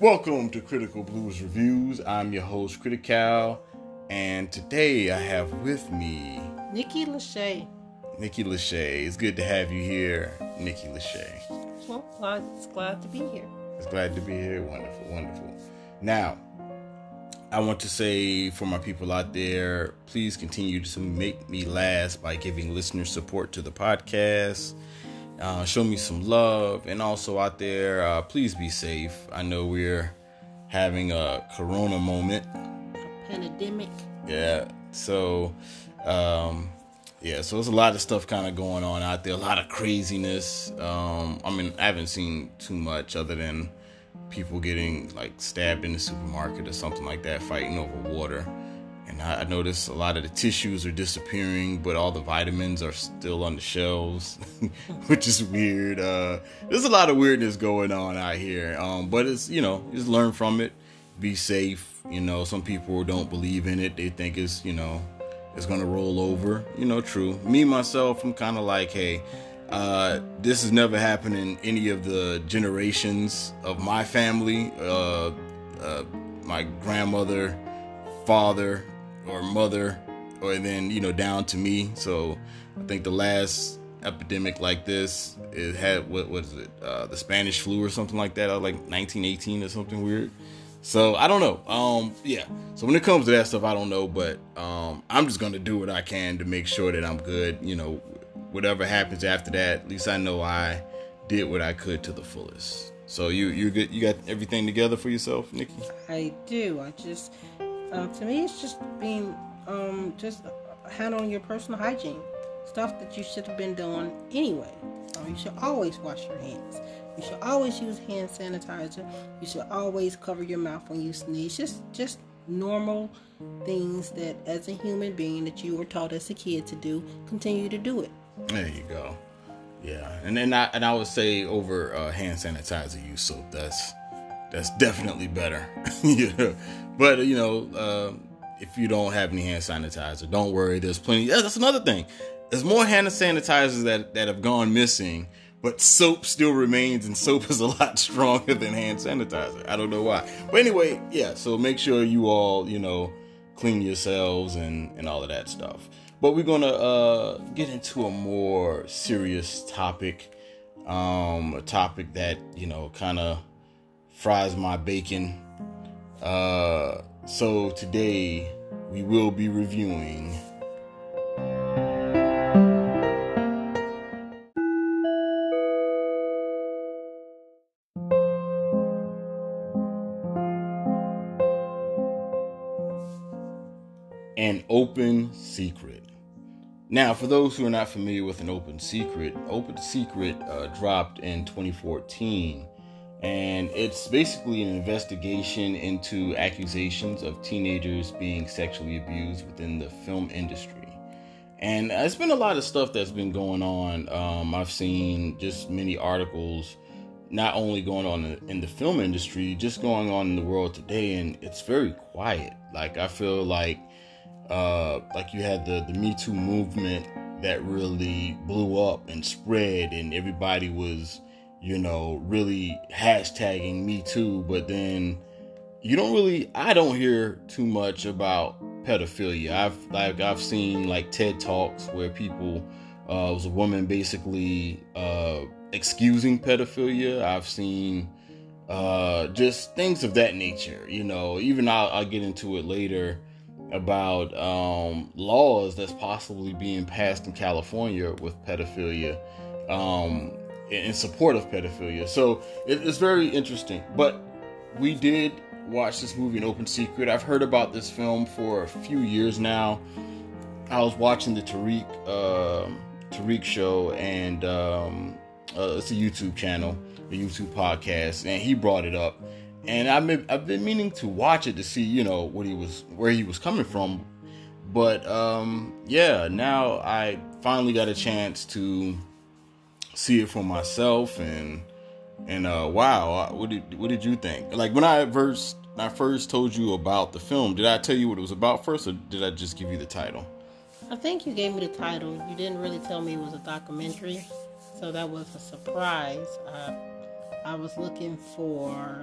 Welcome to Critical Blues Reviews. I'm your host, Critical, and today I have with me Nikki Lachey. Nikki Lachey. It's good to have you here, Nikki Lachey. Well, it's glad to be here. It's glad to be here. Wonderful, wonderful. Now, I want to say for my people out there, please continue to make me last by giving listener support to the podcast. Show me some love. And also out there, please be safe. I know we're having a corona moment. A pandemic. Yeah. So, so there's a lot of stuff kind of going on out there, a lot of craziness. I haven't seen too much other than people getting like stabbed in the supermarket or something like that, fighting over water. And I noticed a lot of the tissues are disappearing, but all the vitamins are still on the shelves, which is weird. There's a lot of weirdness going on out here. But it's, just learn from it, be safe. Some people don't believe in it. They think it's, it's going to roll over, true. Me, myself, I'm kind of like, hey, this has never happened in any of the generations of my family. My grandmother, father, or mother, or then, down to me. So I think the last epidemic like this, it had, the Spanish flu or something like that, like 1918 or something weird. So I don't know. So when it comes to that stuff, I don't know, but I'm just gonna do what I can to make sure that I'm good. Whatever happens after that, at least I know I did what I could to the fullest. So you're good. You got everything together for yourself, Nikki? I do. I just to me, it's just being just handling your personal hygiene, stuff that you should have been doing anyway. You should always wash your hands. You should always use hand sanitizer. You should always cover your mouth when you sneeze. Just normal things that, as a human being, that you were taught as a kid to do, continue to do it. There you go. Yeah, and then I would say over hand sanitizer use soap. That's definitely better. Yeah, but if you don't have any hand sanitizer, don't worry. There's plenty. That's another thing. There's more hand sanitizers that have gone missing. But soap still remains, and soap is a lot stronger than hand sanitizer. I don't know why. But anyway, yeah, so make sure you all, clean yourselves and all of that stuff. But we're going to get into a more serious topic, a topic that, kind of fries my bacon. So today we will be reviewing An Open Secret. Now, for those who are not familiar with An Open Secret, Open Secret dropped in 2014, and it's basically an investigation into accusations of teenagers being sexually abused within the film industry. And it's been a lot of stuff that's been going on. I've seen just many articles, not only going on in the film industry, just going on in the world today, and it's very quiet. Like, I feel like you had the Me Too movement that really blew up and spread, and everybody was, really hashtagging Me Too. But then I don't hear too much about pedophilia. I've seen like TED Talks where people, it was a woman basically excusing pedophilia. I've seen just things of that nature. Even I'll get into it later about laws that's possibly being passed in California with pedophilia, in support of pedophilia. So it's very interesting. But we did watch this movie, An Open Secret. I've heard about this film for a few years now. I was watching the Tariq show, and it's a YouTube channel, a YouTube podcast, and he brought it up. And I've been meaning to watch it to see, where he was coming from. But, now I finally got a chance to see it for myself. And wow, what did you think? Like, when I first told you about the film, did I tell you what it was about first, or did I just give you the title? I think you gave me the title. You didn't really tell me it was a documentary. So that was a surprise. I was looking for,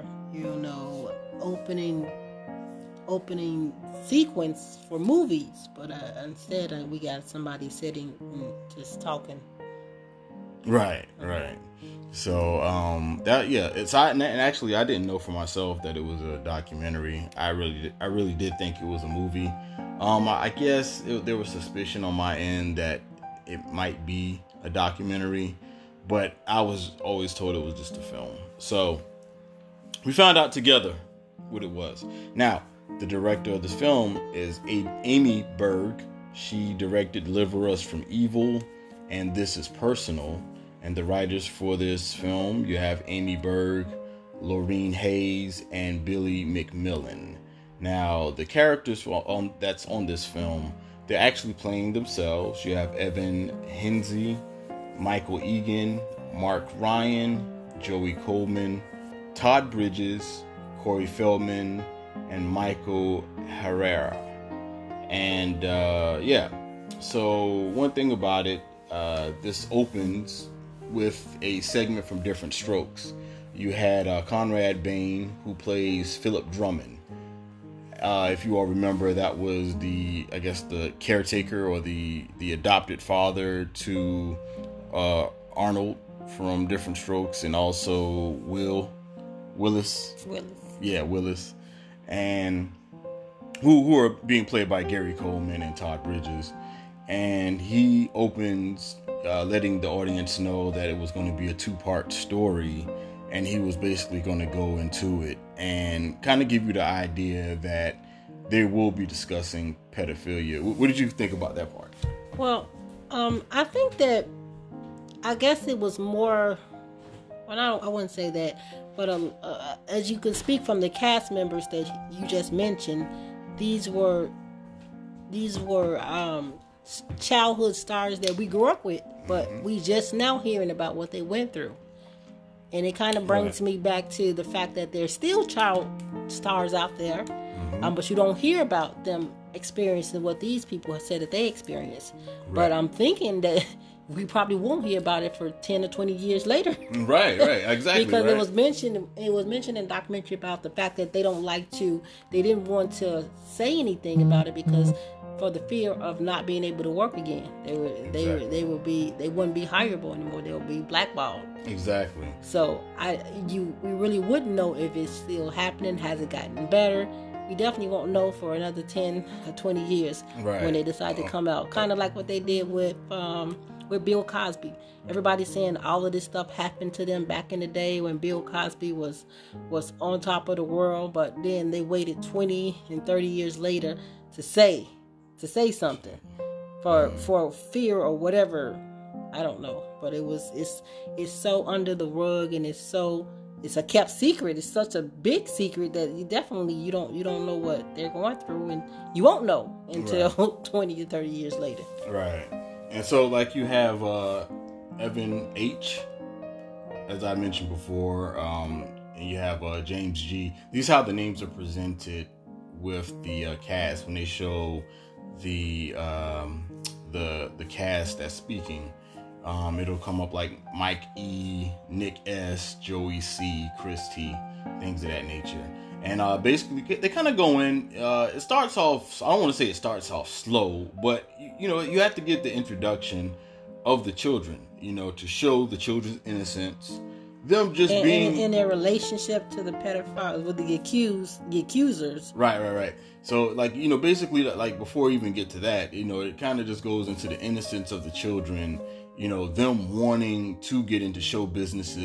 opening sequence for movies, but instead we got somebody sitting and just talking. Right. So and actually I didn't know for myself that it was a documentary. I really did think it was a movie. I guess there was suspicion on my end that it might be a documentary, but I was always told it was just a film. So we found out together what it was. Now, the director of this film is Amy Berg. She directed Deliver Us From Evil and This Is Personal. And the writers for this film, you have Amy Berg, Lorene Hayes, and Billy McMillan. Now, the characters that's on this film, they're actually playing themselves. You have Evan Hensey, Michael Egan, Mark Ryan, Joey Coleman, Todd Bridges, Corey Feldman, and Michael Herrera. And so one thing about it, this opens with a segment from Different Strokes. You had Conrad Bain, who plays Philip Drummond. If you all remember, that was the caretaker or the adopted father to Arnold from Different Strokes, and also Willis. Yeah, Willis. And who are being played by Gary Coleman and Todd Bridges. And he opens letting the audience know that it was going to be a two-part story, and he was basically going to go into it and kind of give you the idea that they will be discussing pedophilia. What did you think about that part? Well, I think that, I guess it was more, well, I wouldn't say that, but as you can speak from the cast members that you just mentioned, these were childhood stars that we grew up with, but we just now hearing about what they went through. And it kind of brings me back to the fact that there's still child stars out there, but you don't hear about them experiencing what these people have said that they experienced. Right. But I'm thinking that we probably won't hear about it for 10 or 20 years later. Right, exactly. Because it was mentioned in a documentary about the fact that they didn't want to say anything about it because for the fear of not being able to work again. They wouldn't be hireable anymore. They would be blackballed. Exactly. So we really wouldn't know if it's still happening. Has it gotten better? We definitely won't know for another 10 or 20 years when they decide to come out. Kind of like what they did with Bill Cosby. Everybody's saying all of this stuff happened to them back in the day when Bill Cosby was on top of the world, but then they waited 20 and 30 years later to say something for fear or whatever. I don't know, but it's so under the rug, and it's a kept secret. It's such a big secret that you don't know what they're going through, and you won't know until 20 to 30 years later. Right. And so you have Evan H, as I mentioned before, and you have James G. These are how the names are presented with the cast when they show the cast that's speaking. It'll come up like Mike E, Nick S, Joey C, Chris T, things of that nature. And basically they kind of go in, it starts off, I don't want to say it starts off slow, but you have to get the introduction of the children, to show the children's innocence. Them just being in their relationship to the pedophiles with the accusers. Right. So basically before you even get to that, it kind of just goes into the innocence of the children. Them wanting to get into show business.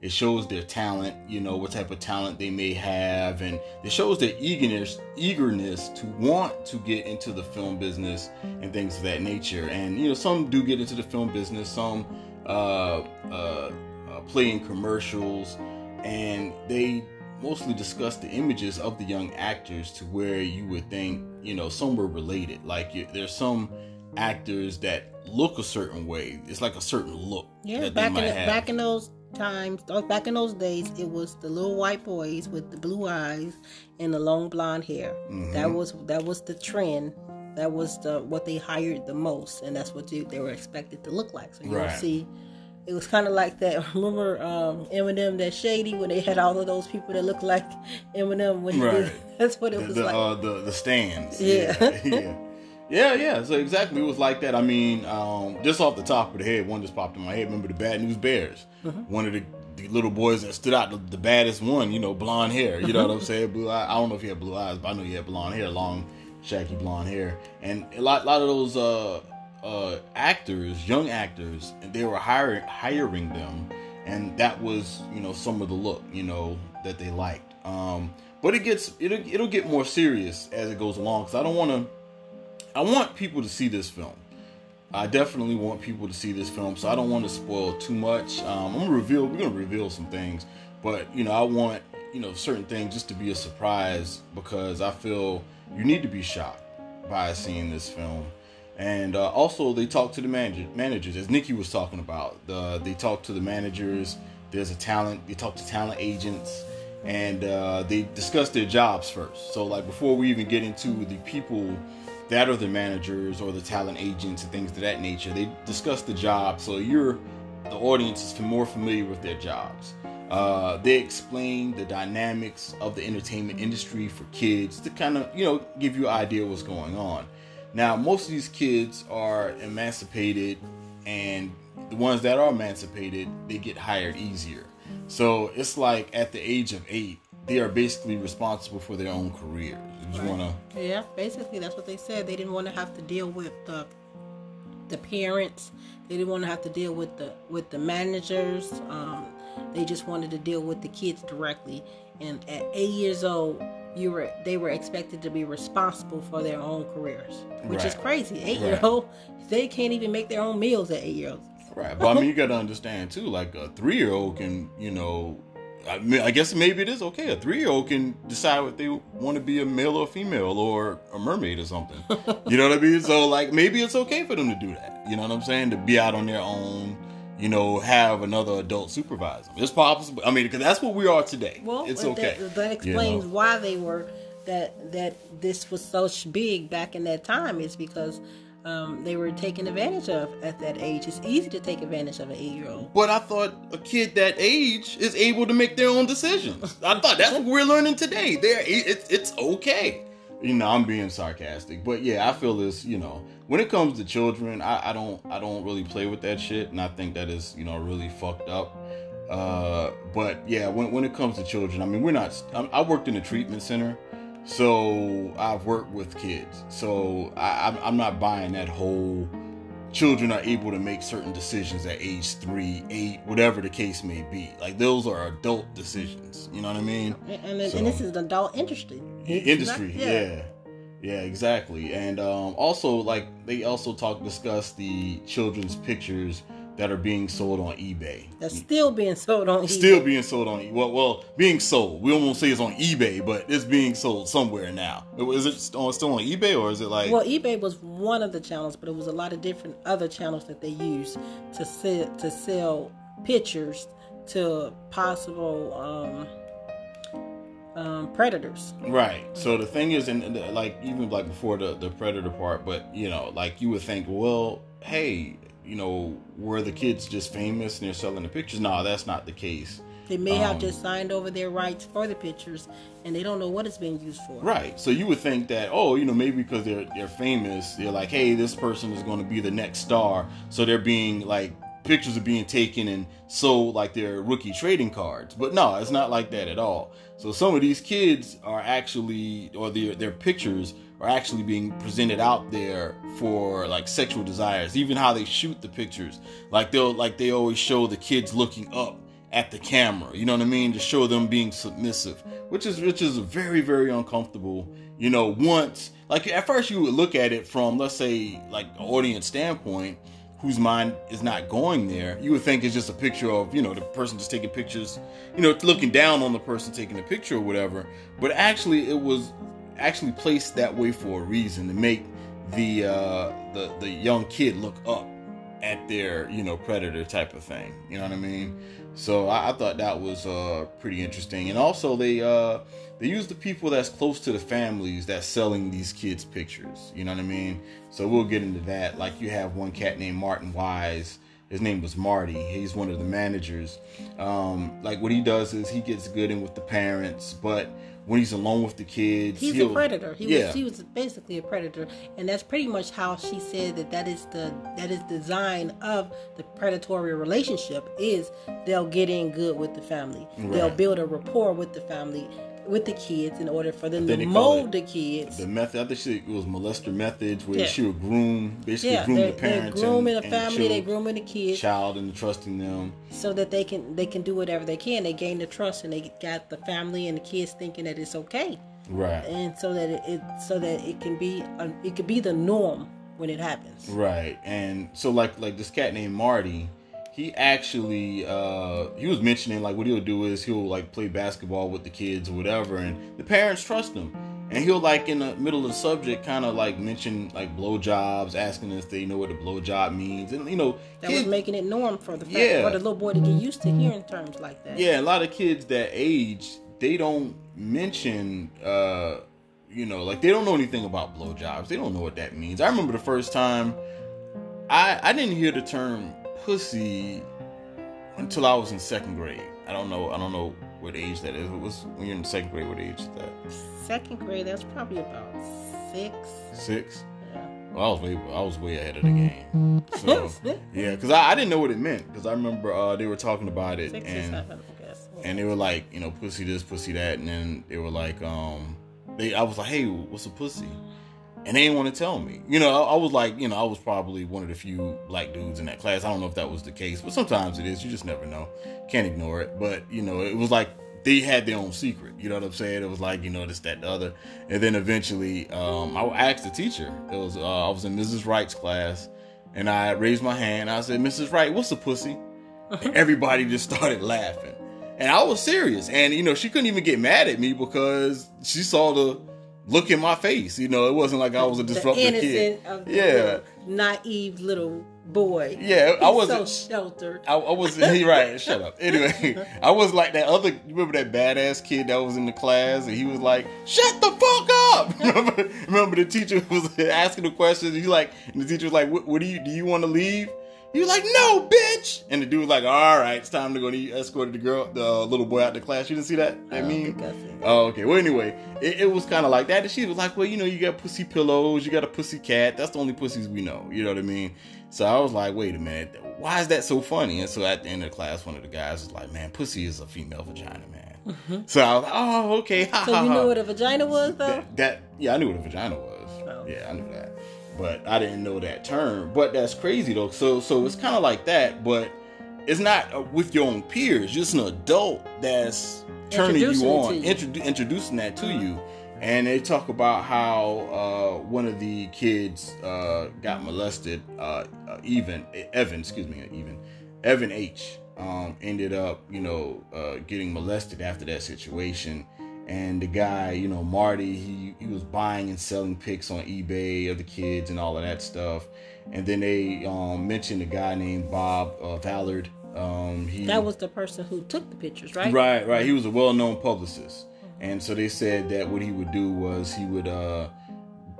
It shows their talent, what type of talent they may have, and it shows their eagerness to want to get into the film business and things of that nature. And some do get into the film business, some play in commercials, and they mostly discuss the images of the young actors to where you would think, some were related. There's some actors that look a certain way. It's like a certain look. Yeah, that back in those days, it was the little white boys with the blue eyes and the long blonde hair. Mm-hmm. That was the trend. That was what they hired the most, and that's what they were expected to look like. So you don't see It was kind of like that. Remember Eminem, that Shady, when they had all of those people that looked like Eminem? When right. That's what it was like. The stands. Yeah. Yeah. So exactly, it was like that. I mean, just off the top of the head, one just popped in my head. Remember the Bad News Bears? Mm-hmm. One of the little boys that stood out, the baddest one, you know, blonde hair. You know what I'm saying? Blue eye. I don't know if he had blue eyes, but I know he had blonde hair, long, shaggy blonde hair. And a lot of those actors, young actors, and they were hiring them, and that was, you know, some of the look, you know, that they liked. But it'll get more serious as it goes along, because I want people to see this film. I definitely want people to see this film, so I don't want to spoil too much. We're going to reveal some things, but, you know, I want, you know, certain things just to be a surprise, because I feel you need to be shocked by seeing this film. And also, they talked to the managers, as Nikki was talking about. They talked to the managers. They talked to talent agents, and they discussed their jobs first. So, like, before we even get into the people that are the managers or the talent agents and things of that nature, they discussed the job. So the audience is more familiar with their jobs. They explained the dynamics of the entertainment industry for kids to kind of, you know, give you an idea of what's going on. Now, most of these kids are emancipated, and the ones that are emancipated, they get hired easier. So it's like at the age of 8, they are basically responsible for their own career. Yeah, basically that's what they said. They didn't want to have to deal with the parents. They didn't want to have to deal with the managers. They just wanted to deal with the kids directly. And at 8 years old, they were expected to be responsible for their own careers, which is crazy. 8-year-old, they can't even make their own meals at 8 years. Right. But I mean, you got to understand too, like a 3-year-old can, you know, I guess maybe it is okay. A 3-year-old can decide what they want to be, a male or female or a mermaid or something. You know what I mean? So like, maybe it's okay for them to do that. You know what I'm saying? To be out on their own, you know, have another adult supervisor. It's possible. I mean, because that's what we are today. Well, it's okay. That explains why they were that this was so big back in that time, is because they were taken advantage of at that age. It's easy to take advantage of an 8-year-old. But I thought a kid that age is able to make their own decisions. I thought that's what we're learning today. It's okay. You know, I'm being sarcastic, but yeah, I feel this, you know, when it comes to children, I don't really play with that shit. And I think that is, you know, really fucked up. But yeah, when it comes to children, I mean, I worked in a treatment center, so I've worked with kids. So I'm not buying that whole children are able to make certain decisions at age 3, 8, whatever the case may be. Like, those are adult decisions. You know what I mean? And this is an adult industry. Yeah, exactly. And also, like, they also discussed the children's pictures that are being sold on eBay. That's still being sold on eBay. Well, being sold. We won't say it's on eBay, but it's being sold somewhere now. Is it still on eBay, or is it like... Well, eBay was one of the channels, but it was a lot of different other channels that they used to sell pictures to possible... predators. Right. So the thing is, and like, even like before the predator part, but you know, like, you would think, well, hey, you know, were the kids just famous and they're selling the pictures? No, that's not the case. They may have just signed over their rights for the pictures, and they don't know what it's being used for. Right. So you would think that, oh, you know, maybe because they're famous, they're like, hey, this person is going to be the next star, so they're being like, pictures are being taken and sold like they're rookie trading cards. But no, it's not like that at all. So some of these kids are actually, or their pictures are actually being presented out there for like sexual desires. Even how they shoot the pictures, they always show the kids looking up at the camera. You know what I mean? To show them being submissive, which is very, very uncomfortable. You know, once, like, at first you would look at it from, let's say, like, an audience standpoint, whose mind is not going there. You would think it's just a picture of, you know, the person just taking pictures, you know, looking down on the person taking the picture or whatever. But actually, it was actually placed that way for a reason, to make the young kid look up at their, you know, predator type of thing. You know what I mean? So I thought that was pretty interesting. And also, they use the people that's close to the families that's selling these kids pictures. You know what I mean? So we'll get into that. Like, you have one cat named Martin Wise, His name was Marty. He's one of the managers. Like, what he does is he gets good in with the parents, but when he's alone with the kids, he's a predator. He was basically a predator, and that's pretty much how she said that is design of the predatory relationship is they'll get in good with the family. Right. They'll build a rapport with the family, with the kids, in order for them to mold the kids. The method, I think it was molester methods, where she would groom the parents, groom in the family, they groom in the kids, child, and trusting them so that they can do whatever they can. They gain the trust, and they got the family and the kids thinking that it's okay, right? And so that it can be the norm when it happens, right? And so like this cat named Marty. He actually, he was mentioning, like, what he'll do is he'll, like, play basketball with the kids or whatever, and the parents trust him. And he'll, like, in the middle of the subject, kind of, like, mention, like, blowjobs, asking if they know what a blowjob means. And, you know, that was making it norm for for the little boy to get used to hearing terms like that. Yeah, a lot of kids that age, they don't mention, you know, like, they don't know anything about blowjobs. They don't know what that means. I remember the first time I didn't hear the term pussy until I was in second grade. I don't know what age that is. It was when you're in second grade. What age is that? Second grade. That's probably about six. Six. Yeah. Well, I was way ahead of the game. So yeah, because I didn't know what it meant. Because I remember they were talking about it, and they were like, you know, pussy this, pussy that, and then they were like, I was like, hey, what's a pussy? And they didn't want to tell me. You know, I was like, you know, I was probably one of the few black dudes in that class. I don't know if that was the case, but sometimes it is. You just never know. Can't ignore it. But, you know, it was like they had their own secret. You know what I'm saying? It was like, you know, this, that, the other. And then eventually I asked the teacher. It was I was in Mrs. Wright's class, and I raised my hand. I said, Mrs. Wright, what's a pussy? And everybody just started laughing. And I was serious. And, you know, she couldn't even get mad at me because she saw the look in my face. You know, it wasn't like I was a disruptive kid. Naive little boy. Yeah, I wasn't so sheltered. I wasn't. Right, shut up. Anyway, I was like that other. You remember that badass kid that was in the class, and he was like, "Shut the fuck up!" Remember the teacher was asking the questions. And the teacher was like, "What do you want to leave?" He was like, "No, bitch!" And the dude was like, "All right, it's time to go." And he escorted the little boy out the class. You didn't see that? That meme? Oh, okay. Well, anyway, it was kind of like that. And she was like, "Well, you know, you got pussy pillows, you got a pussy cat. That's the only pussies we know." You know what I mean? So I was like, "Wait a minute, why is that so funny?" And so at the end of the class, one of the guys was like, "Man, pussy is a female vagina, man." Mm-hmm. So I was like, "Oh, okay." So you knew what a vagina was, though? Yeah, I knew what a vagina was. Oh. Yeah, I knew that. But I didn't know that term. But that's crazy, though. So it's kind of like that, but it's not with your own peers. Just an adult that's turning you on, introducing that to you. And they talk about how one of the kids got molested. Evan H. Ended up, you know, getting molested after that situation. And the guy, you know, Marty, he was buying and selling pics on eBay of the kids and all of that stuff. And then they mentioned a guy named Bob Villard. That was the person who took the pictures, right? Right. He was a well-known publicist. And so they said that what he would do was he would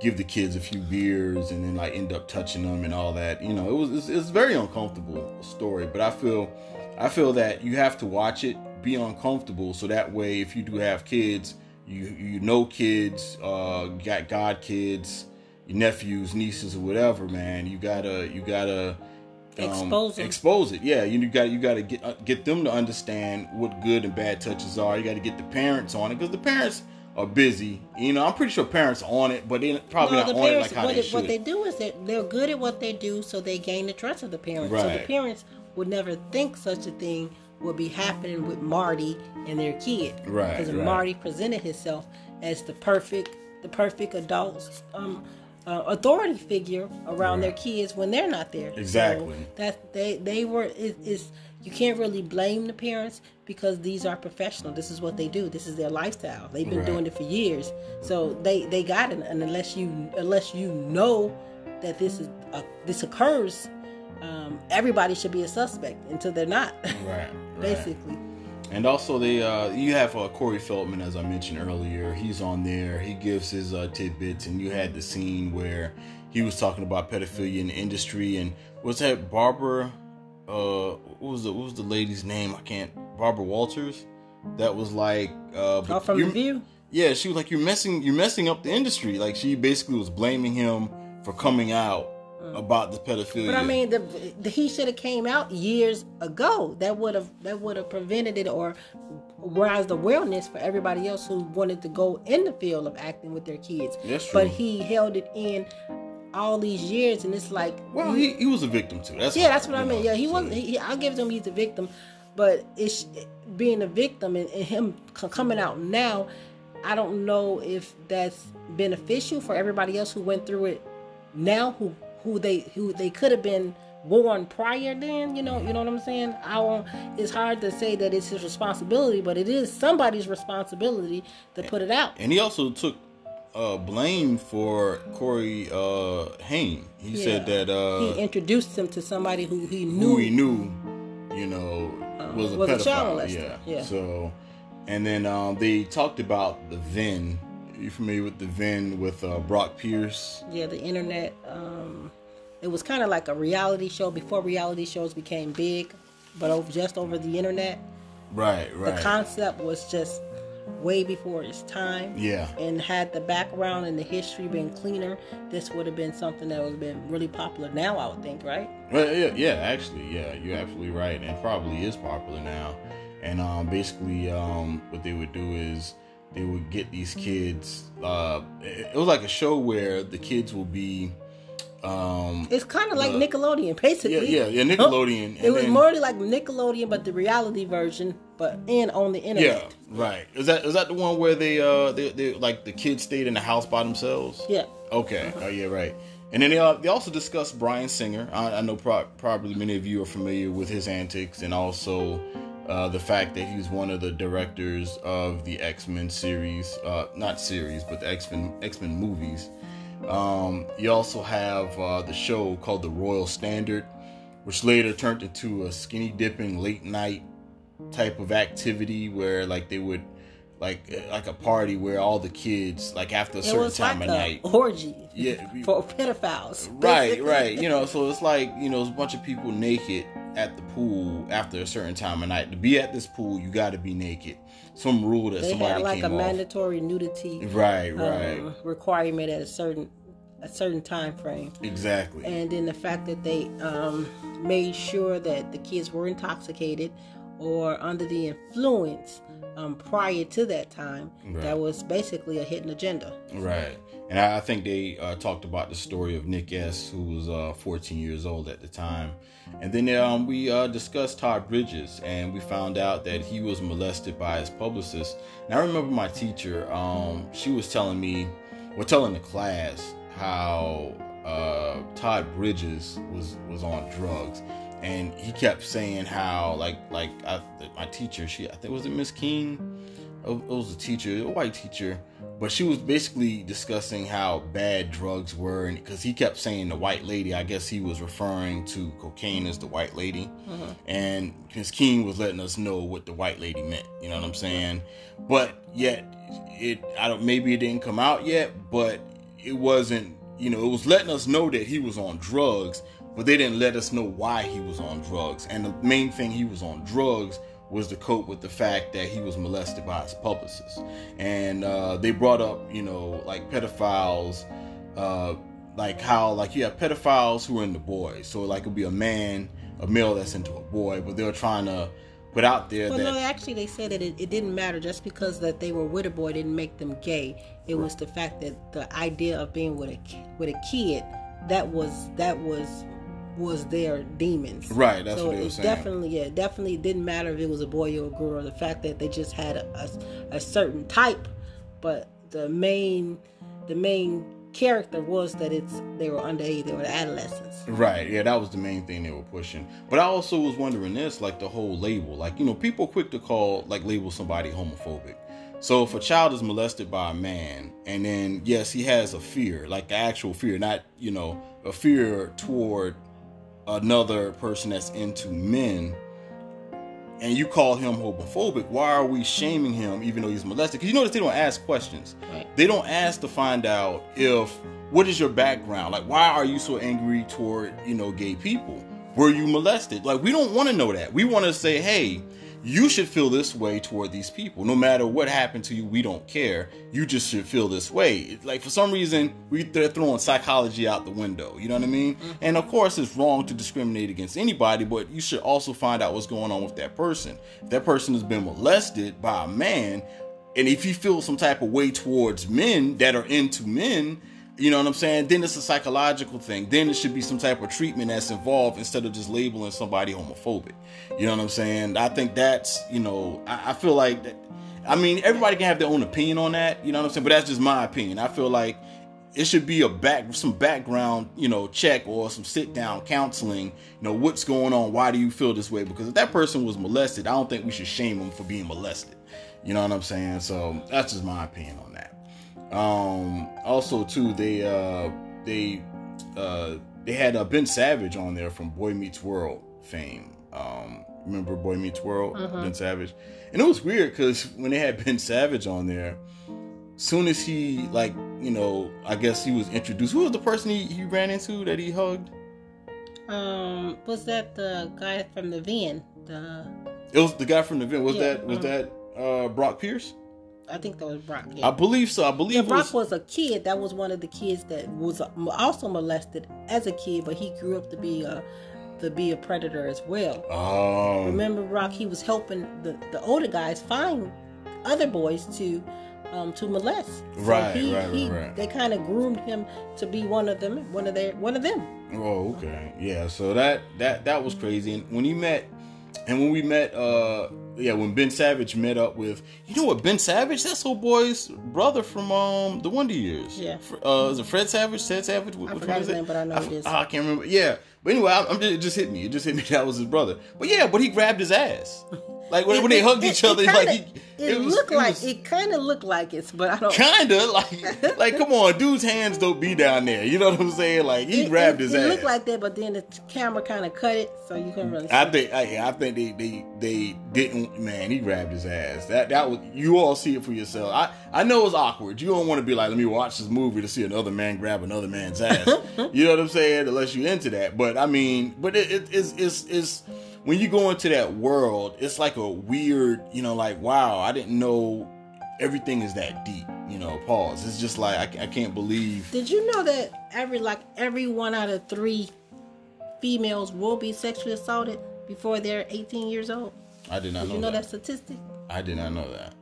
give the kids a few beers and then, like, end up touching them and all that. You know, it's a very uncomfortable story. But I feel that you have to watch it. Be uncomfortable, so that way if you do have kids, you know, kids, you got godkids, your nephews, nieces, or whatever, man, you gotta expose it. Yeah, you gotta get them to understand what good and bad touches are. You gotta get the parents on it, because the parents are busy. You know, I'm pretty sure parents are on it, but they're probably not on it like how they should. What they do is that they're good at what they do, so they gain the trust of the parents. Right. So the parents would never think such a thing would be happening with Marty and their kid, right? Because Marty presented himself as the perfect adult authority figure around their kids when they're not there. Exactly. So that they were is you can't really blame the parents, because these are professional. This is what they do. This is their lifestyle. They've been doing it for years, so they got it. And unless you know that this occurs, everybody should be a suspect until they're not. Right. Basically. And also you have Corey Feldman, as I mentioned earlier. He's on there. He gives his tidbits, and you had the scene where he was talking about pedophilia in the industry, and was that Barbara what was the lady's name? I can't. Barbara Walters. That was like from The View. Yeah, she was like, you're messing up the industry. Like, she basically was blaming him for coming out about the pedophilia. But I mean, he should have came out years ago. That would have prevented it or raised awareness for everybody else who wanted to go in the field of acting with their kids. That's true. But he held it in all these years, and it's like, well, he was a victim too. That's what I mean. Yeah, he was. I'll give him. He's a victim, but it's being a victim and him coming out now. I don't know if that's beneficial for everybody else who went through it now, who they could have been warned prior then, you know what I'm saying? It's hard to say that it's his responsibility, but it is somebody's responsibility to put it out. And he also took blame for Corey Haim. He said that he introduced him to somebody who he knew, was a pedophile. Yeah. So. And then they talked about the VIN. You familiar with the VIN with Brock Pierce? Yeah, the internet. It was kind of like a reality show before reality shows became big, but just over the internet. Right. The concept was just way before its time. Yeah. And had the background and the history been cleaner, this would have been something that would have been really popular now, I would think, right? Well, yeah. Actually, yeah, you're absolutely right. And probably is popular now. And basically, what they would do is they would get these kids. It was like a show where the kids will be. It's kind of like Nickelodeon, basically. Yeah, Nickelodeon. It was more like Nickelodeon, but the reality version, but on the internet. Yeah, right. Is that the one where they like the kids stayed in the house by themselves? Yeah. Okay. Uh-huh. Oh yeah, right. And then they also discussed Bryan Singer. I know probably many of you are familiar with his antics, and also. The fact that he was one of the directors of the X-Men series, but the X-Men movies. You also have the show called The Royal Standard, which later turned into a skinny dipping late night type of activity where they would like a party where all the kids, like after a certain time of night, orgy for pedophiles. Right. So it's like, it's a bunch of people naked at the pool after a certain time of night. To be at this pool, you got to be naked. Some rule that somebody had like a mandatory nudity requirement at a certain time frame. Exactly. And then the fact that they made sure that the kids were intoxicated or under the influence prior to that time. Right. That was basically a hidden agenda. Right. And I think they talked about the story of Nick S, who was 14 years old at the time. And then we discussed Todd Bridges, and we found out that he was molested by his publicist. And I remember my teacher, she was telling the class how Todd Bridges was on drugs. And he kept saying how, my teacher, I think was it Miss King? It was a teacher, a white teacher. But she was basically discussing how bad drugs were, and because he kept saying the white lady, I guess he was referring to cocaine as the white lady, and Miss King was letting us know what the white lady meant. You know what I'm saying? But yet, maybe it didn't come out yet, but it wasn't. It was letting us know that he was on drugs, but they didn't let us know why he was on drugs. And the main thing he was on drugs was to cope with the fact that he was molested by his publicist. And they brought up, like pedophiles, like how, like, you have pedophiles who are into boys. So, like, it'll be a male that's into a boy, but they're trying to put out there that... Well, no, actually, they said that it didn't matter. Just because that they were with a boy didn't make them gay. It was the fact that the idea of being with a kid, that was their demons. Right, that's what they were saying. Definitely didn't matter if it was a boy or a girl. The fact that they just had a certain type, but the main character was that they were underage, they were adolescents. Right, yeah, that was the main thing they were pushing. But I also was wondering this, like the whole label. Like, people quick to call, like, label somebody homophobic. So if a child is molested by a man, and then, yes, he has a fear, like the actual fear, not, a fear toward another person that's into men, and you call him homophobic, why are we shaming him even though he's molested? Because you notice they don't ask questions. Right. They don't ask to find out what is your background? Like, why are you so angry toward, gay people? Were you molested? Like, we don't want to know that. We want to say, hey, you should feel this way toward these people. No matter what happened to you, we don't care. You just should feel this way. Like, for some reason, they're throwing psychology out the window. You know what I mean? And of course, it's wrong to discriminate against anybody, but you should also find out what's going on with that person. If that person has been molested by a man, and if you feel some type of way towards men that are into men, you know what I'm saying? Then it's a psychological thing. Then it should be some type of treatment that's involved instead of just labeling somebody homophobic. You know what I'm saying? I think that's, you know, I feel like, that, I mean, everybody can have their own opinion on that. You know what I'm saying? But that's just my opinion. I feel like it should be a background, you know, check or some sit down counseling. You know, what's going on? Why do you feel this way? Because if that person was molested, I don't think we should shame them for being molested. You know what I'm saying? So that's just my opinion on that. Also too, they had Ben Savage on there from Boy Meets World fame. Remember Boy Meets World? Uh-huh. Ben Savage. And it was weird because when they had Ben Savage on there, soon as he, like, you know, I guess he was introduced. Who was the person he ran into that he hugged? Was that the guy from the van? It was the guy from the van. Was that Brock Pierce? I think that was Brock. Yeah. I believe so. I believe Brock was a kid. That was one of the kids that was also molested as a kid, but he grew up to be a predator as well. Oh. Remember Brock? He was helping the older guys find other boys to molest. So right. They kind of groomed him to be one of them. Oh, okay. Yeah. So that was crazy. And when Ben Savage met up with, you know what, Ben Savage? That's old boy's brother from the Wonder Years. Yeah. Is it Fred Savage? Ted Savage? I forgot his name, but I know it is. I can't remember. Yeah. But anyway, it just hit me. That was his brother. But yeah, but he grabbed his ass. Like, when they hugged each other, it looked like it, but I don't. Come on, dude's hands don't be down there. You know what I'm saying? Like, he grabbed his ass. It looked like that, but then the camera kind of cut it, so you couldn't really see. I think they didn't. Man, he grabbed his ass. That was, you all see it for yourself. I know it's awkward. You don't want to be like, let me watch this movie to see another man grab another man's ass. You know what I'm saying? Unless you're into that, but I mean, but it's when you go into that world, it's like a weird, you know, like, wow, I didn't know everything is that deep, you know, pause. It's just like, I can't believe. Did you know that every 1 out of 3 females will be sexually assaulted before they're 18 years old? I did not know that. Did you know that statistic? I did not know that.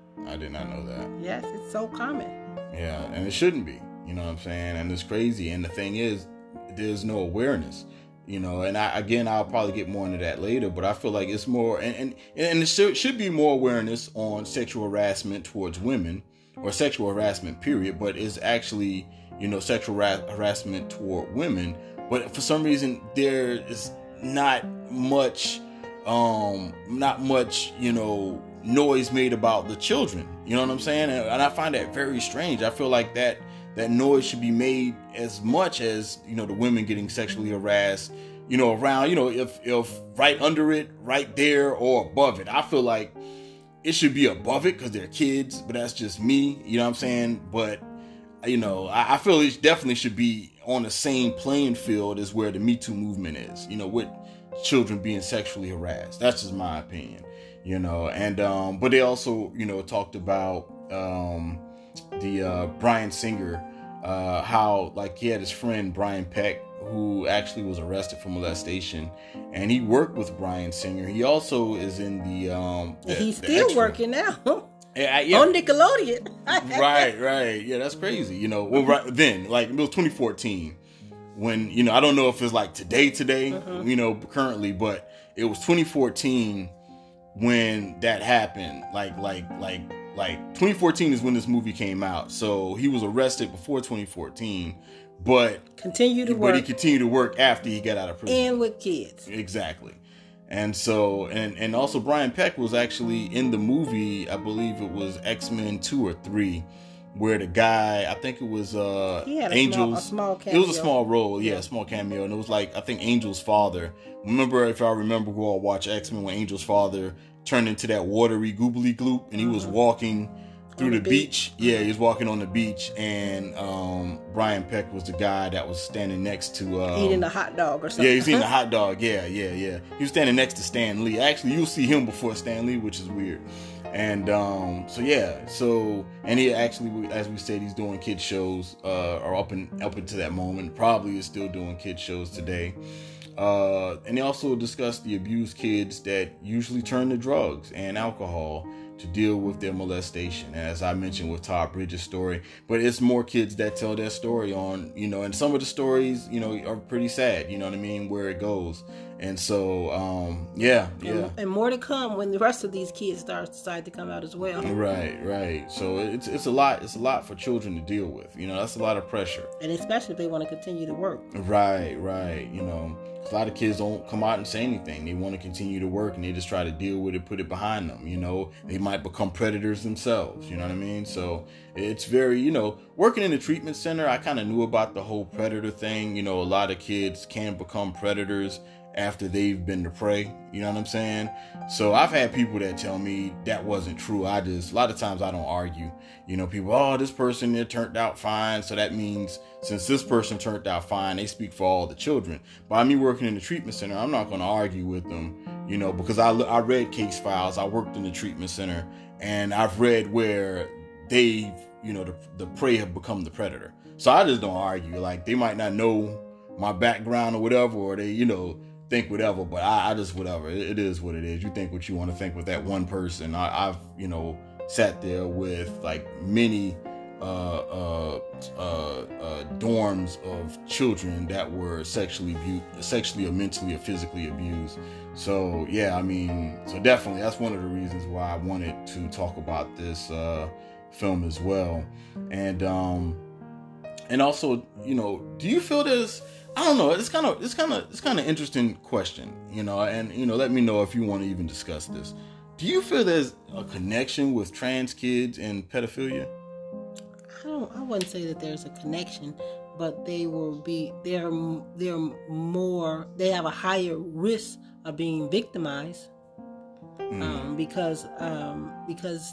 Yes, it's so common. Yeah, and it shouldn't be, you know what I'm saying? And it's crazy. And the thing is, there's no awareness. You know, and I'll probably get more into that later, but I feel like it's more, and it should be more awareness on sexual harassment towards women, or sexual harassment period, but it's actually, you know, sexual harassment toward women, but for some reason there is not much, you know, noise made about the children, you know what I'm saying? And I find that very strange. I feel like that noise should be made as much as, you know, the women getting sexually harassed, you know, around, you know, if right under it, right there, or above it. I feel like it should be above it because they're kids, but that's just me, you know what I'm saying? But, you know, I feel it definitely should be on the same playing field as where the Me Too movement is, you know, with children being sexually harassed. That's just my opinion, you know. And, but they also, you know, talked about, the Bryan Singer, how, like, he had his friend Brian Peck, who actually was arrested for molestation, and he worked with Bryan Singer. He also is in the he's still X-Men. Working now. Yeah. On Nickelodeon. right yeah, that's crazy, you know. Well, right then, like, it was 2014 when, you know, I don't know if it's like today uh-huh. you know, currently, but it was 2014 when that happened. Like 2014 is when this movie came out, so he was arrested before 2014, but he continued to work after he got out of prison, and with kids, exactly. And so, and also Brian Peck was actually in the movie. I believe it was X-Men 2 or 3, where the guy, I think it was he had Angel's. Small cameo. It was a small role, yeah, a small cameo, and it was like, I think, Angel's father. Remember, if I remember, go watch X-Men when Angel's father turned into that watery goobly gloop, and he was walking through the beach. Yeah, he was walking on the beach, and Brian Peck was the guy that was standing next to eating a hot dog or something. Yeah, he's eating a hot dog. Yeah. He was standing next to Stan Lee. Actually, you'll see him before Stan Lee, which is weird. And and he actually, as we said, he's doing kid shows, or up into that moment. Probably is still doing kid shows today. And they also discussed the abused kids that usually turn to drugs and alcohol to deal with their molestation, as I mentioned with Todd Bridges' story. But it's more kids that tell their story on, and some of the stories, are pretty sad, where it goes. And so, And more to come when the rest of these kids decide to come out as well. Right. So it's a lot for children to deal with. That's a lot of pressure. And especially if they want to continue to work. Right. A lot of kids don't come out and say anything. They want to continue to work, and they just try to deal with it, put it behind them. They might become predators themselves. So it's very, working in the treatment center, I kind of knew about the whole predator thing. A lot of kids can become predators after they've been to prey, what I'm saying? So I've had people that tell me that wasn't true. A lot of times I don't argue, people, this person, it turned out fine. So that means since this person turned out fine, they speak for all the children. By me working in the treatment center, I'm not going to argue with them, because I read case files. I worked in the treatment center, and I've read where they, the prey have become the predator. So I just don't argue. Like, they might not know my background or whatever, or they, think whatever, but I just whatever. It is what it is. You think what you want to think with that one person. I've sat there with like many dorms of children that were sexually or mentally or physically abused. So definitely that's one of the reasons why I wanted to talk about this film as well. And also, do you feel this? I don't know. It's kind of interesting question, let me know if you want to even discuss this. Do you feel there's a connection with trans kids and pedophilia? I wouldn't say that there's a connection, but they have a higher risk of being victimized. Because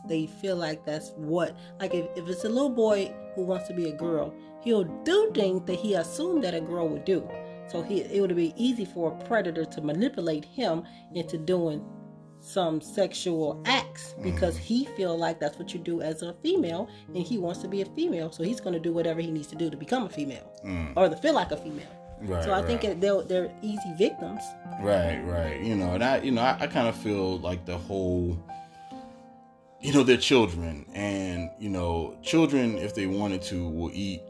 they feel like that's what, like if it's a little boy who wants to be a girl, he'll do things that he assumed that a girl would do. So it would be easy for a predator to manipulate him into doing some sexual acts because he feel like that's what you do as a female, and he wants to be a female. So he's going to do whatever he needs to do to become a female or to feel like a female. Right, so I think they're easy victims. Right. I kind of feel like the whole, they're children, and children, if they wanted to, will eat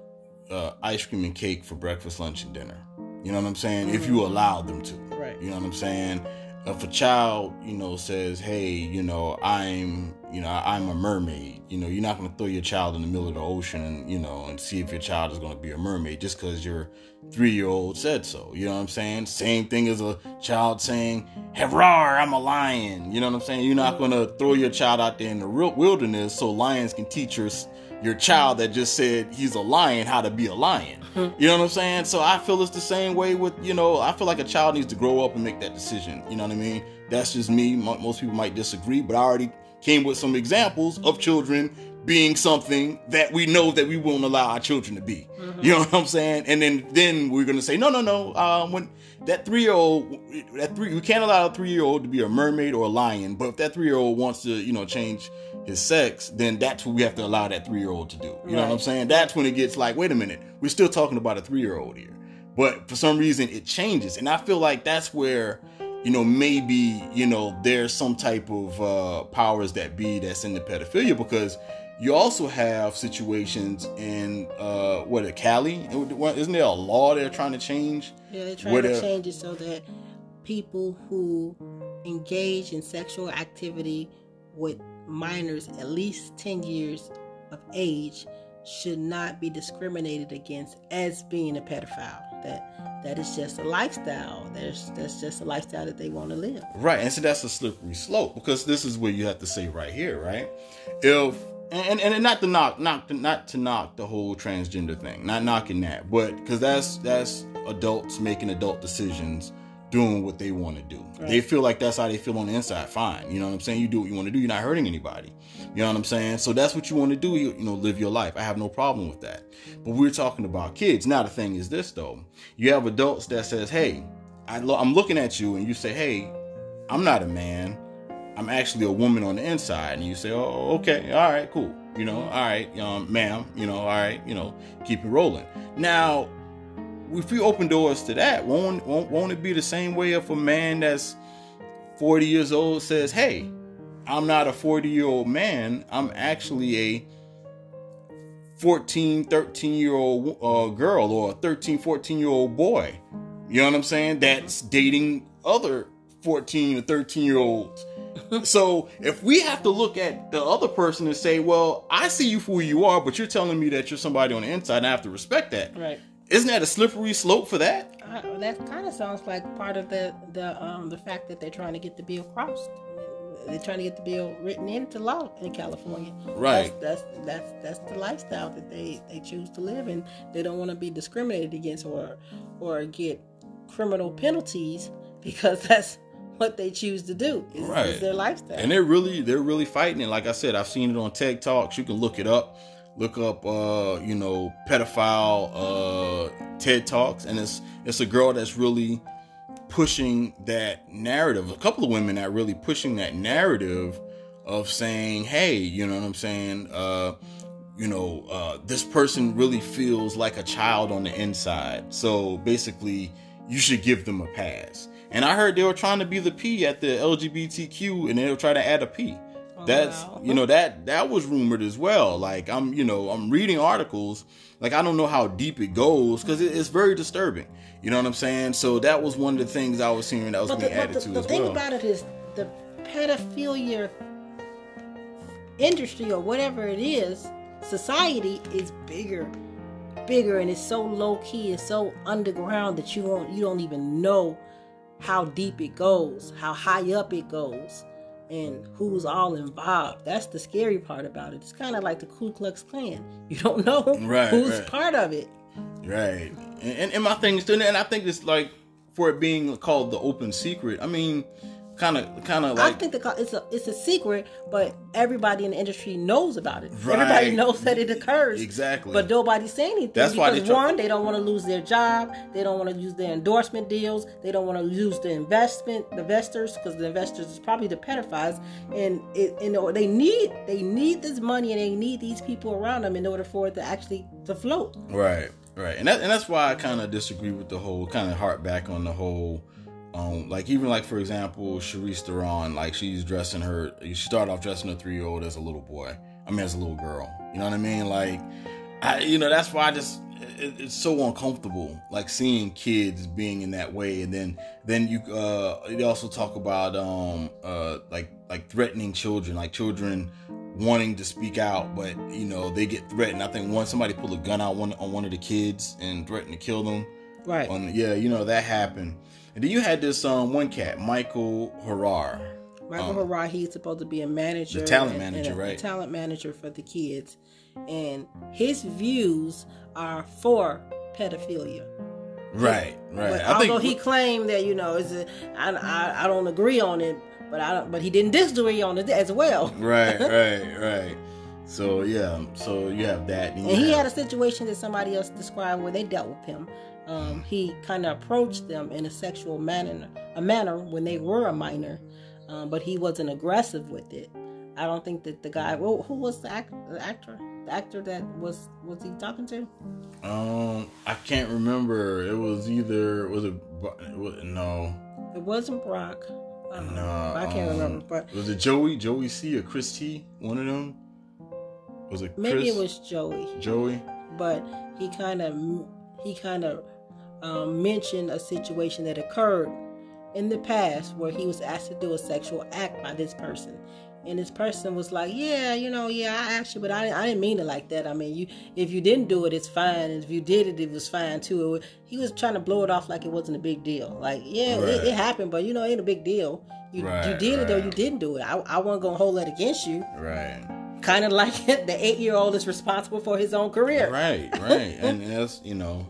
ice cream and cake for breakfast, lunch, and dinner. You know what I'm saying? Mm-hmm. If you allow them to. Right. You know what I'm saying? If a child, says, "Hey, I'm a mermaid," you're not going to throw your child in the middle of the ocean, and see if your child is going to be a mermaid just because your 3-year-old said so. You know what I'm saying? Same thing as a child saying, "Hurrah, I'm a lion." You know what I'm saying? You're not going to throw your child out there in the real wilderness so lions can teach your child that just said he's a lion how to be a lion. You know what I'm saying? So I feel it's the same way with, I feel like a child needs to grow up and make that decision. You know what I mean? That's just me. Most people might disagree, but I already came with some examples of children being something that we know that we won't allow our children to be. Mm-hmm. You know what I'm saying? And then we're going to say, no. When that 3-year-old, we can't allow a 3-year-old to be a mermaid or a lion. But if that 3-year-old wants to, change his sex, then that's what we have to allow that 3-year-old to do. You know what I'm saying? That's when it gets like, wait a minute, we're still talking about a 3-year-old here. But for some reason it changes. And I feel like that's where, maybe, there's some type of powers that be that's in the pedophilia, because you also have situations in, Cali? Isn't there a law they're trying to change? Yeah, they're trying to change it so that people who engage in sexual activity with minors at least 10 years of age should not be discriminated against as being a pedophile. That is just a lifestyle. That's just a lifestyle that they want to live. Right, and so that's a slippery slope, because this is where you have to say right here, right? If and not to knock the whole transgender thing, not knocking that, but because that's adults making adult decisions doing what they want to do. Right. They feel like that's how they feel on the inside. Fine. You know what I'm saying? You do what you want to do. You're not hurting anybody. You know what I'm saying? So that's what you want to do. You know, live your life. I have no problem with that. But we're talking about kids. Now, the thing is this, though. You have adults that says, hey, I'm looking at you, and you say, hey, I'm not a man. I'm actually a woman on the inside. And you say, oh, okay. All right, cool. You know, all right, ma'am, you know, all right, you know, keep it rolling. Now, if we open doors to that, won't it be the same way if a man that's 40 years old says, hey, I'm not a 40-year-old man. I'm actually a 14, 13-year-old girl or a 13, 14-year-old boy. You know what I'm saying? That's dating other 14 or 13-year-olds. So if we have to look at the other person and say, well, I see you for who you are, but you're telling me that you're somebody on the inside, and I have to respect that. Right. Isn't that a slippery slope for that? That kind of sounds like part of the fact that they're trying to get the bill crossed. They're trying to get the bill written into law in California. Right. That's the lifestyle that they choose to live in. They don't want to be discriminated against or get criminal penalties because that's what they choose to do. Is their lifestyle. And they're really fighting it. Like I said, I've seen it on Tech Talks. You can look it up. Look up, you know, pedophile TED Talks, and it's a girl that's really pushing that narrative. A couple of women that are really pushing that narrative of saying, hey, you know what I'm saying? You know, this person really feels like a child on the inside. So basically, you should give them a pass. And I heard they were trying to be the P at the LGBTQ, and they'll try to add a P. That's, wow. You know, that was rumored as well. Like I'm reading articles, like I don't know how deep it goes because it's very disturbing. You know what I'm saying? So that was one of the things I was hearing that was being added to as well. The thing about it is the pedophilia industry or whatever it is, society is bigger, and it's so low key, it's so underground that you don't even know how deep it goes, how high up it goes. And who's all involved. That's the scary part about it. It's kind of like the Ku Klux Klan. You don't know who's part of it. Right. And my thing is, and I think it's like for it being called the open secret. I mean, kind of like I think it's a secret, but everybody in the industry knows about it. Right. Everybody knows that it occurs. Exactly. But nobody's saying anything. That's why they don't want to lose their job. They don't want to lose their endorsement deals. They don't want to lose the investors, because the investors is probably the pedophiles, and they need this money, and they need these people around them in order for it to actually to float. Right, right, and that's why I kind of disagree with the whole kind of harp back on the whole. Like even like for example, Charisse Duran, like she started off dressing her 3-year-old as a little girl. You know what I mean? Like, that's why it's so uncomfortable, like seeing kids being in that way. And then you, they also talk about, like threatening children, like children wanting to speak out, but you know, they get threatened. I think somebody pulled a gun out on one of the kids and threatened to kill them. Right. That happened. And then you had this one cat, Michael Herrera. He's supposed to be a manager. The talent manager, right? The talent manager for the kids. And his views are for pedophilia. Right. But he claimed that, you know, I don't agree on it, but he didn't disagree on it as well. Right. So, yeah. So, you have that. And he had a situation that somebody else described where they dealt with him. He kind of approached them in a sexual manner when they were a minor, but he wasn't aggressive with it. I don't think that the guy. Well, who was the actor? The actor that was he talking to? I can't remember. It was no. It wasn't Brock. No, I can't remember. But was it Joey C or Chris T? One of them. Was it Chris? Maybe it was Joey. Joey. But he kind of. Mentioned a situation that occurred in the past where he was asked to do a sexual act by this person, and this person was like, I asked you, but I didn't mean it like that. I mean, if you didn't do it, it's fine, and if you did it, it was fine too. He was trying to blow it off like it wasn't a big deal. Like, it happened, but it ain't a big deal. You did it or you didn't do it. I wasn't gonna hold that against you. Right. Kind of like it, the 8-year-old is responsible for his own career. Right. And that's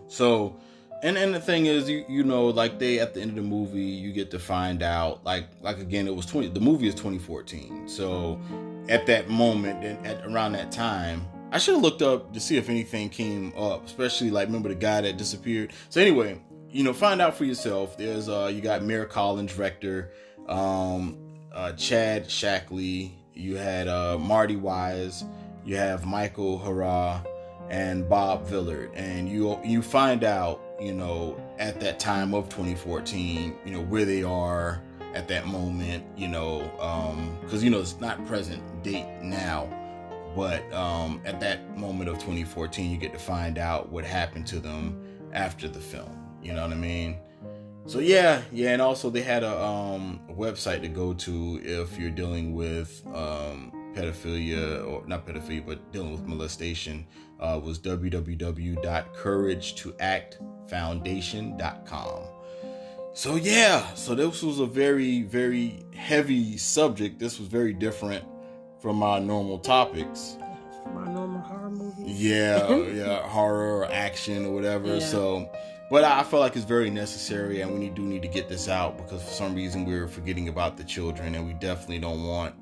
so. And the thing is, you know, like, they, at the end of the movie, you get to find out, like again, it was the movie is 2014. So at that moment, and at around that time, I should have looked up to see if anything came up, especially, like, remember the guy that disappeared. So anyway, you know, find out for yourself. There's, you got Mayor Collins, Rector, Chad Shackley, you had, Marty Wise, you have Michael Harrah, and Bob Villard. And you find out, you know, at that time of 2014, you know, where they are at that moment, you know, because, you know, it's not present date now, but at that moment of 2014, you get to find out what happened to them after the film, you know what I mean? So yeah, and also they had a website to go to if you're dealing with pedophilia, or not pedophilia, but dealing with molestation, was www.couragetoactfoundation.com. So yeah, so this was a very, very heavy subject. This was very different from our normal topics. From our normal horror movies? Yeah, horror or action or whatever, yeah. So... But I feel like it's very necessary, and we do need to get this out, because for some reason we're forgetting about the children, and we definitely don't want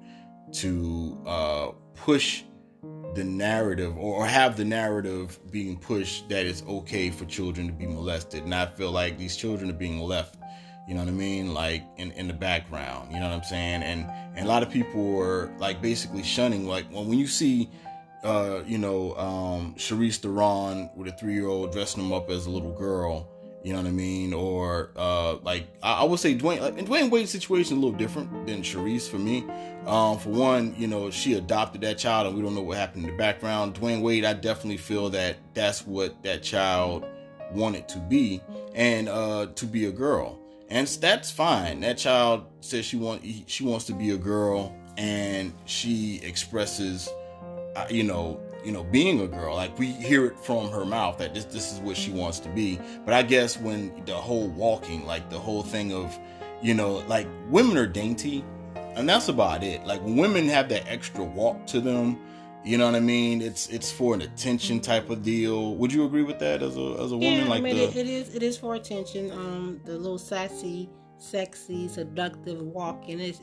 to push the narrative, or have the narrative being pushed that it's okay for children to be molested. And I feel like these children are being left, you know what I mean, like in the background, you know what I'm saying? And a lot of people are like basically shunning, like, well, when you see... you know, Charisse Duran with a 3-year-old dressing him up as a little girl, you know what I mean? Or, like, I would say Dwayne, like, in Dwayne Wade's situation, a little different than Charisse for me. For one, you know, she adopted that child, and we don't know what happened in the background. Dwayne Wade, I definitely feel that that's what that child wanted to be, and to be a girl. And that's fine. That child says she wants to be a girl, and she expresses... you know, being a girl, like we hear it from her mouth that this is what she wants to be. But I guess when the whole walking, like the whole thing of, you know, like women are dainty, and that's about it. Like women have that extra walk to them, you know what I mean? It's for an attention type of deal. Would you agree with that as a woman? Yeah, like I mean, it is for attention. The little sassy, sexy, seductive walking is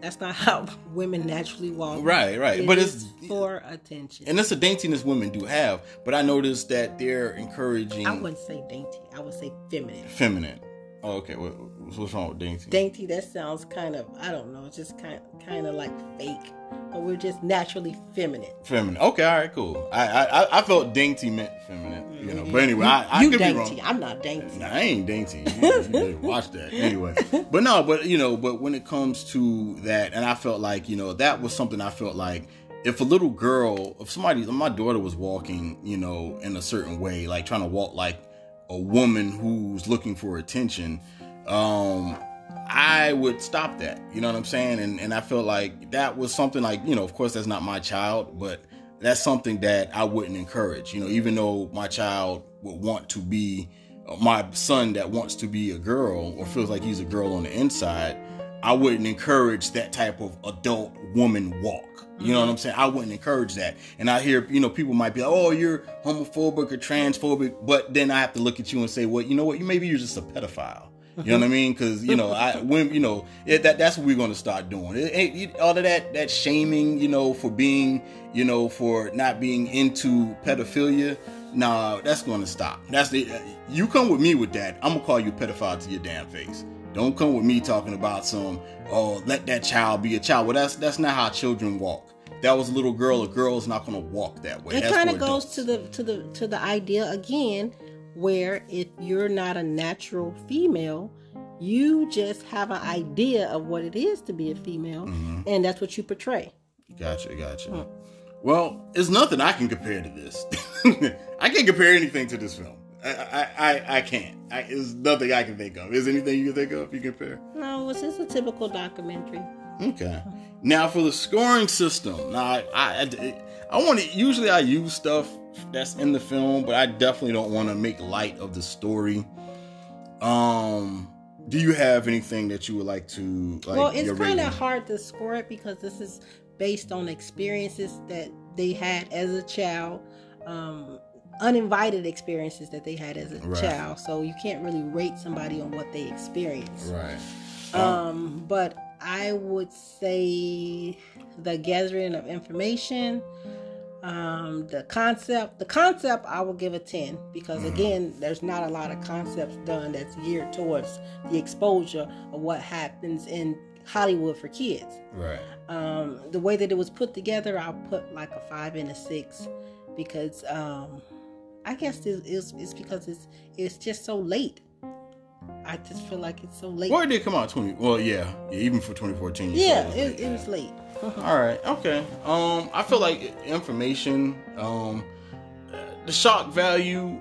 that's not how women naturally walk. Right. But it's for attention, and that's a daintiness women do have. But I noticed that they're encouraging. I wouldn't say dainty. I would say feminine. Feminine. Oh, okay. What's wrong with dainty? Dainty. That sounds kind of, I don't know. It's just kind of like fake. But we're just naturally feminine. Feminine. Okay. All right. Cool. I felt dainty meant feminine. You know, but anyway, I could dainty. Be wrong. I'm not dainty. Nah, I ain't dainty. You better watch that. Anyway, but no, but you know, but when it comes to that, and I felt like, you know, that was something I felt like if a little girl, if my daughter was walking, you know, in a certain way, like trying to walk like a woman who's looking for attention, I would stop that. You know what I'm saying? And I felt like that was something like, you know, of course that's not my child, but that's something that I wouldn't encourage, you know, even though my child would want to be, my son that wants to be a girl or feels like he's a girl on the inside, I wouldn't encourage that type of adult woman walk. You know what I'm saying? I wouldn't encourage that. And I hear, you know, people might be like, oh, you're homophobic or transphobic. But then I have to look at you and say, well, you know what? Maybe you're just a pedophile. You know what I mean? Because, you know, that's what we're going to start doing. All of that shaming, you know, for being, you know, for not being into pedophilia. Nah, that's going to stop. You come with me with that, I'm going to call you a pedophile to your damn face. Don't come with me talking about let that child be a child. Well, that's not how children walk. That was a little girl. A girl's not going to walk that way. It kind of goes to the idea again, where if you're not a natural female, you just have an idea of what it is to be a female, and that's what you portray. Gotcha. Huh. Well, there's nothing I can compare to this. I can't compare anything to this film. I can't. There's nothing I can think of. Is there anything you can think of you can compare? No, it's just a typical documentary. Okay. Now, for the scoring system, now I want to, usually I use stuff that's in the film, but I definitely don't want to make light of the story. Do you have anything that you would like to? Like, well, it's kind of hard to score it because this is based on experiences that they had as a child. uninvited experiences that they had as a child. So you can't really rate somebody on what they experienced. Right. But I would say the gathering of information, the concept, I will give a 10 because again, there's not a lot of concepts done that's geared towards the exposure of what happens in Hollywood for kids. Right. The way that it was put together, I'll put like a 5 and a 6 because, I guess it's because it's just so late. I just feel like it's so late. Well, it did come out 20. Well, yeah even for 2014. Yeah, it was late. All right. Okay. I feel like information, the shock value.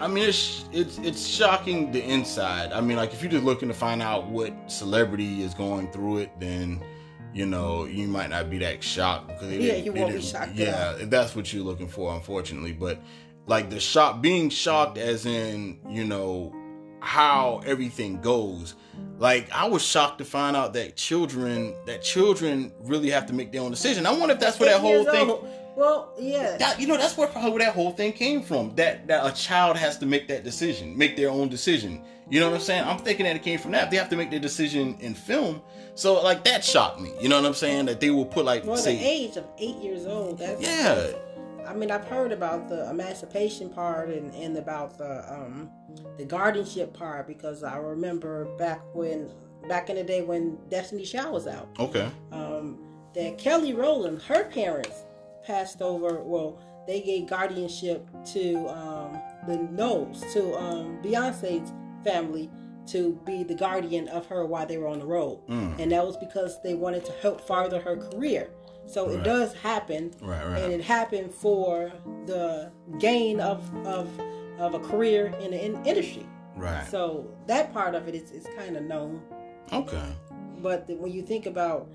I mean, it's shocking the inside. I mean, like if you're just looking to find out what celebrity is going through it, then you know you might not be that shocked because you won't be shocked. Yeah, if that's what you're looking for, unfortunately. But like the shock, being shocked, as in you know how everything goes. Like I was shocked to find out that children really have to make their own decision. I wonder if that's where that whole thing. Well, yeah. That's where probably that whole thing came from. That a child has to make that decision, make their own decision. You know what I'm saying? I'm thinking that it came from that. They have to make their decision in film. So like that shocked me. You know what I'm saying? That they will put like the age of 8 years old. That's I mean, I've heard about the emancipation part and about the guardianship part because I remember back in the day when Destiny Child was out. Okay. That Kelly Rowland, her parents passed over. Well, they gave guardianship to Beyonce's family to be the guardian of her while they were on the road, and that was because they wanted to help further her career. So it does happen, and it happened for the gain of a career in the industry. Right. So that part of it is kind of known. Okay. But when you think about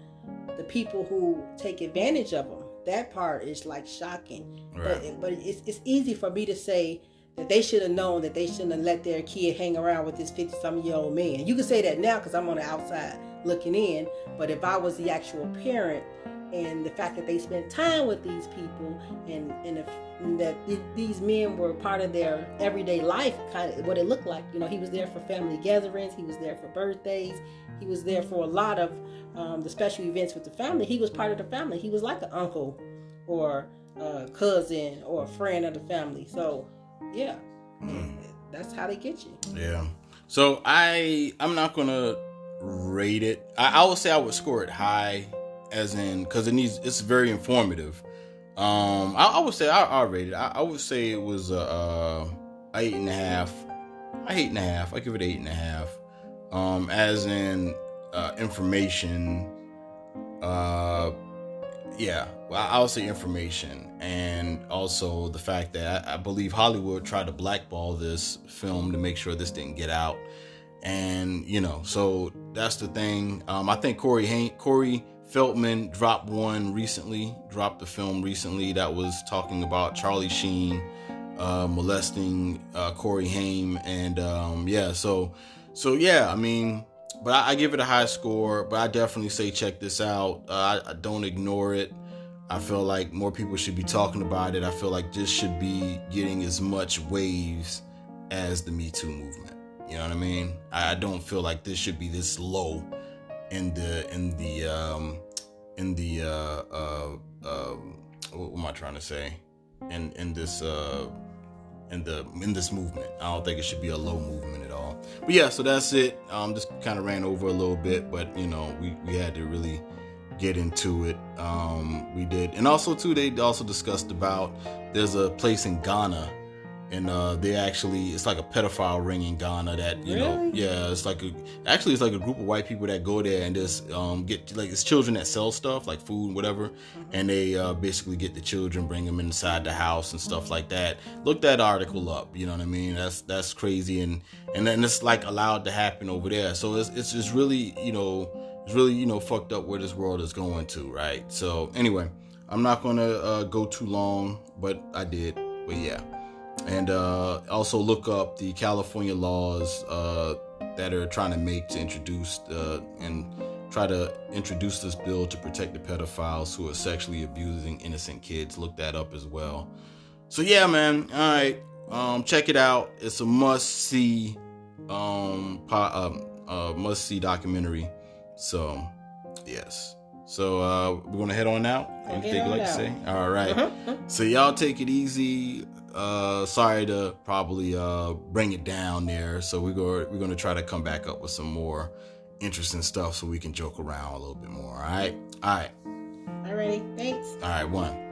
the people who take advantage of them, that part is like shocking. Right. But it's easy for me to say that they should have known that they shouldn't have let their kid hang around with this 50-some-year-old man. You can say that now because I'm on the outside looking in. But if I was the actual parent, and the fact that they spent time with these people, and that these men were part of their everyday life, kind of what it looked like. You know, he was there for family gatherings, he was there for birthdays, he was there for a lot of the special events with the family. He was part of the family. He was like an uncle, or a cousin, or a friend of the family. So, yeah, that's how they get you. Yeah. So I'm not gonna rate it. I would say I would score it high. As in, because it's very informative. I would say I rated. I would say it was 8.5. 8.5. I give it 8.5. As in information. I would say information, and also the fact that I believe Hollywood tried to blackball this film to make sure this didn't get out, and you know, so that's the thing. I think Corey Feldman dropped the film recently that was talking about Charlie Sheen molesting Corey Haim, and I mean, but I give it a high score, but I definitely say check this out. I don't ignore it. I feel like more people should be talking about it. I feel like this should be getting as much waves as the Me Too movement. You know what I mean? I don't feel like this should be this low in this movement. I don't think it should be a low movement at all. But yeah, so that's it. Just kind of ran over a little bit, but you know, we had to really get into it. We did, and also too, they also discussed about there's a place in Ghana. And they actually, it's like a pedophile ring in Ghana that, you know, yeah, it's like it's like a group of white people that go there and just get, like, it's children that sell stuff, like food and whatever, and they basically get the children, bring them inside the house and stuff like that. Look that article up, you know what I mean? That's crazy, and then it's, like, allowed to happen over there. So it's just really, you know, fucked up where this world is going to, right? So, anyway, I'm not going to go too long, but I did, but yeah. And also look up the California laws that are trying to make to introduce and try to introduce this bill to protect the pedophiles who are sexually abusing innocent kids. Look that up as well. So yeah, man. All right. Check it out. It's a must-see, must-see documentary. So, yes. So we're gonna head on out. Anything you'd like to say? All right. Mm-hmm. So y'all take it easy. Sorry to probably bring it down there. So we're gonna try to come back up with some more interesting stuff so we can joke around a little bit more. All right. All right. Alrighty. Thanks. All right. One.